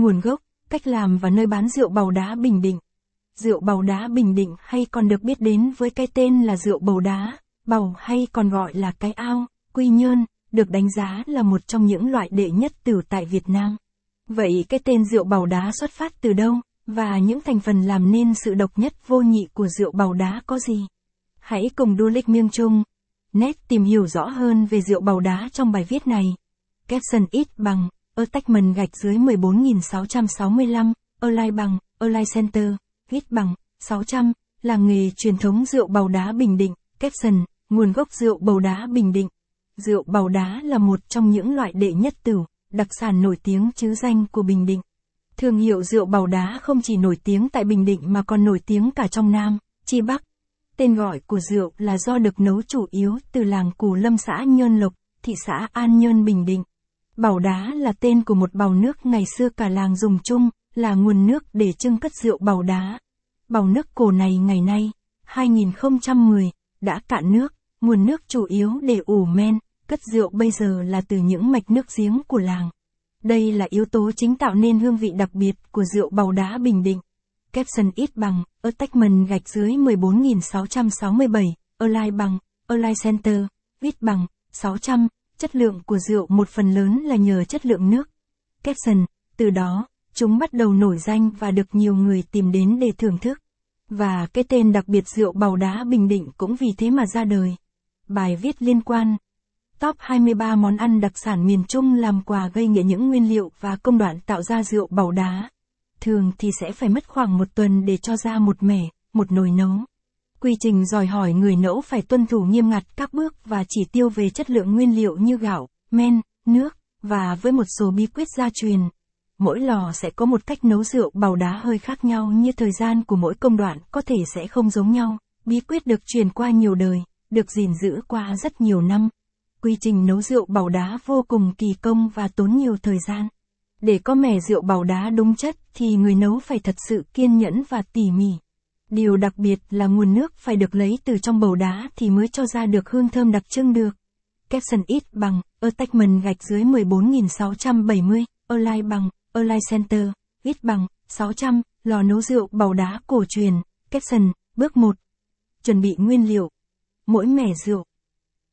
Nguồn gốc, cách làm và nơi bán rượu Bàu Đá Bình Định. Rượu Bàu Đá Bình Định hay còn được biết đến với cái tên là rượu Bầu Đá, bầu hay còn gọi là cái ao, Quy Nhơn, được đánh giá là một trong những loại đệ nhất từ tại Việt Nam. Vậy cái tên rượu Bàu Đá xuất phát từ đâu, và những thành phần làm nên sự độc nhất vô nhị của rượu Bàu Đá có gì? Hãy cùng Du Lịch Miền Trung Net tìm hiểu rõ hơn về rượu Bàu Đá trong bài viết này. Caption ít bằng, attachment gạch dưới 14665, online bằng, online center, ít bằng, 600, làng nghề truyền thống rượu Bàu Đá Bình Định. Caption, nguồn gốc rượu Bàu Đá Bình Định. Rượu Bàu Đá là một trong những loại đệ nhất tửu, đặc sản nổi tiếng trứ danh của Bình Định. Thương hiệu rượu Bàu Đá không chỉ nổi tiếng tại Bình Định mà còn nổi tiếng cả trong Nam, Chi Bắc. Tên gọi của rượu là do được nấu chủ yếu từ làng Cù Lâm xã Nhơn Lộc, thị xã An Nhơn, Bình Định. Bàu đá là tên của một bào nước ngày xưa cả làng dùng chung, là nguồn nước để chưng cất rượu bàu đá. Bào nước cổ này ngày nay, 2010, đã cạn nước, nguồn nước chủ yếu để ủ men, cất rượu bây giờ là từ những mạch nước giếng của làng. Đây là yếu tố chính tạo nên hương vị đặc biệt của rượu Bàu Đá Bình Định. Caption ít bằng, attachment gạch dưới 14667, online bằng, online center, ít bằng, 600, chất lượng của rượu một phần lớn là nhờ chất lượng nước. Caption, từ đó, chúng bắt đầu nổi danh và được nhiều người tìm đến để thưởng thức. Và cái tên đặc biệt rượu Bàu Đá Bình Định cũng vì thế mà ra đời. Bài viết liên quan. Top 23 món ăn đặc sản miền Trung làm quà gây nghĩa những nguyên liệu và công đoạn tạo ra rượu Bàu Đá. Thường thì sẽ phải mất khoảng một tuần để cho ra một mẻ, một nồi nấu. Quy trình đòi hỏi người nấu phải tuân thủ nghiêm ngặt các bước và chỉ tiêu về chất lượng nguyên liệu như gạo, men, nước, và với một số bí quyết gia truyền. Mỗi lò sẽ có một cách nấu rượu Bàu Đá hơi khác nhau như thời gian của mỗi công đoạn có thể sẽ không giống nhau. Bí quyết được truyền qua nhiều đời, được gìn giữ qua rất nhiều năm. Quy trình nấu rượu Bàu Đá vô cùng kỳ công và tốn nhiều thời gian. Để có mẻ rượu Bàu Đá đúng chất thì người nấu phải thật sự kiên nhẫn và tỉ mỉ. Điều đặc biệt là nguồn nước phải được lấy từ trong bầu đá thì mới cho ra được hương thơm đặc trưng được. Caption ít bằng, attachment gạch dưới 14670, online bằng, online center, ít bằng, 600, lò nấu rượu Bàu Đá cổ truyền. Caption, bước 1. Chuẩn bị nguyên liệu. Mỗi mẻ rượu,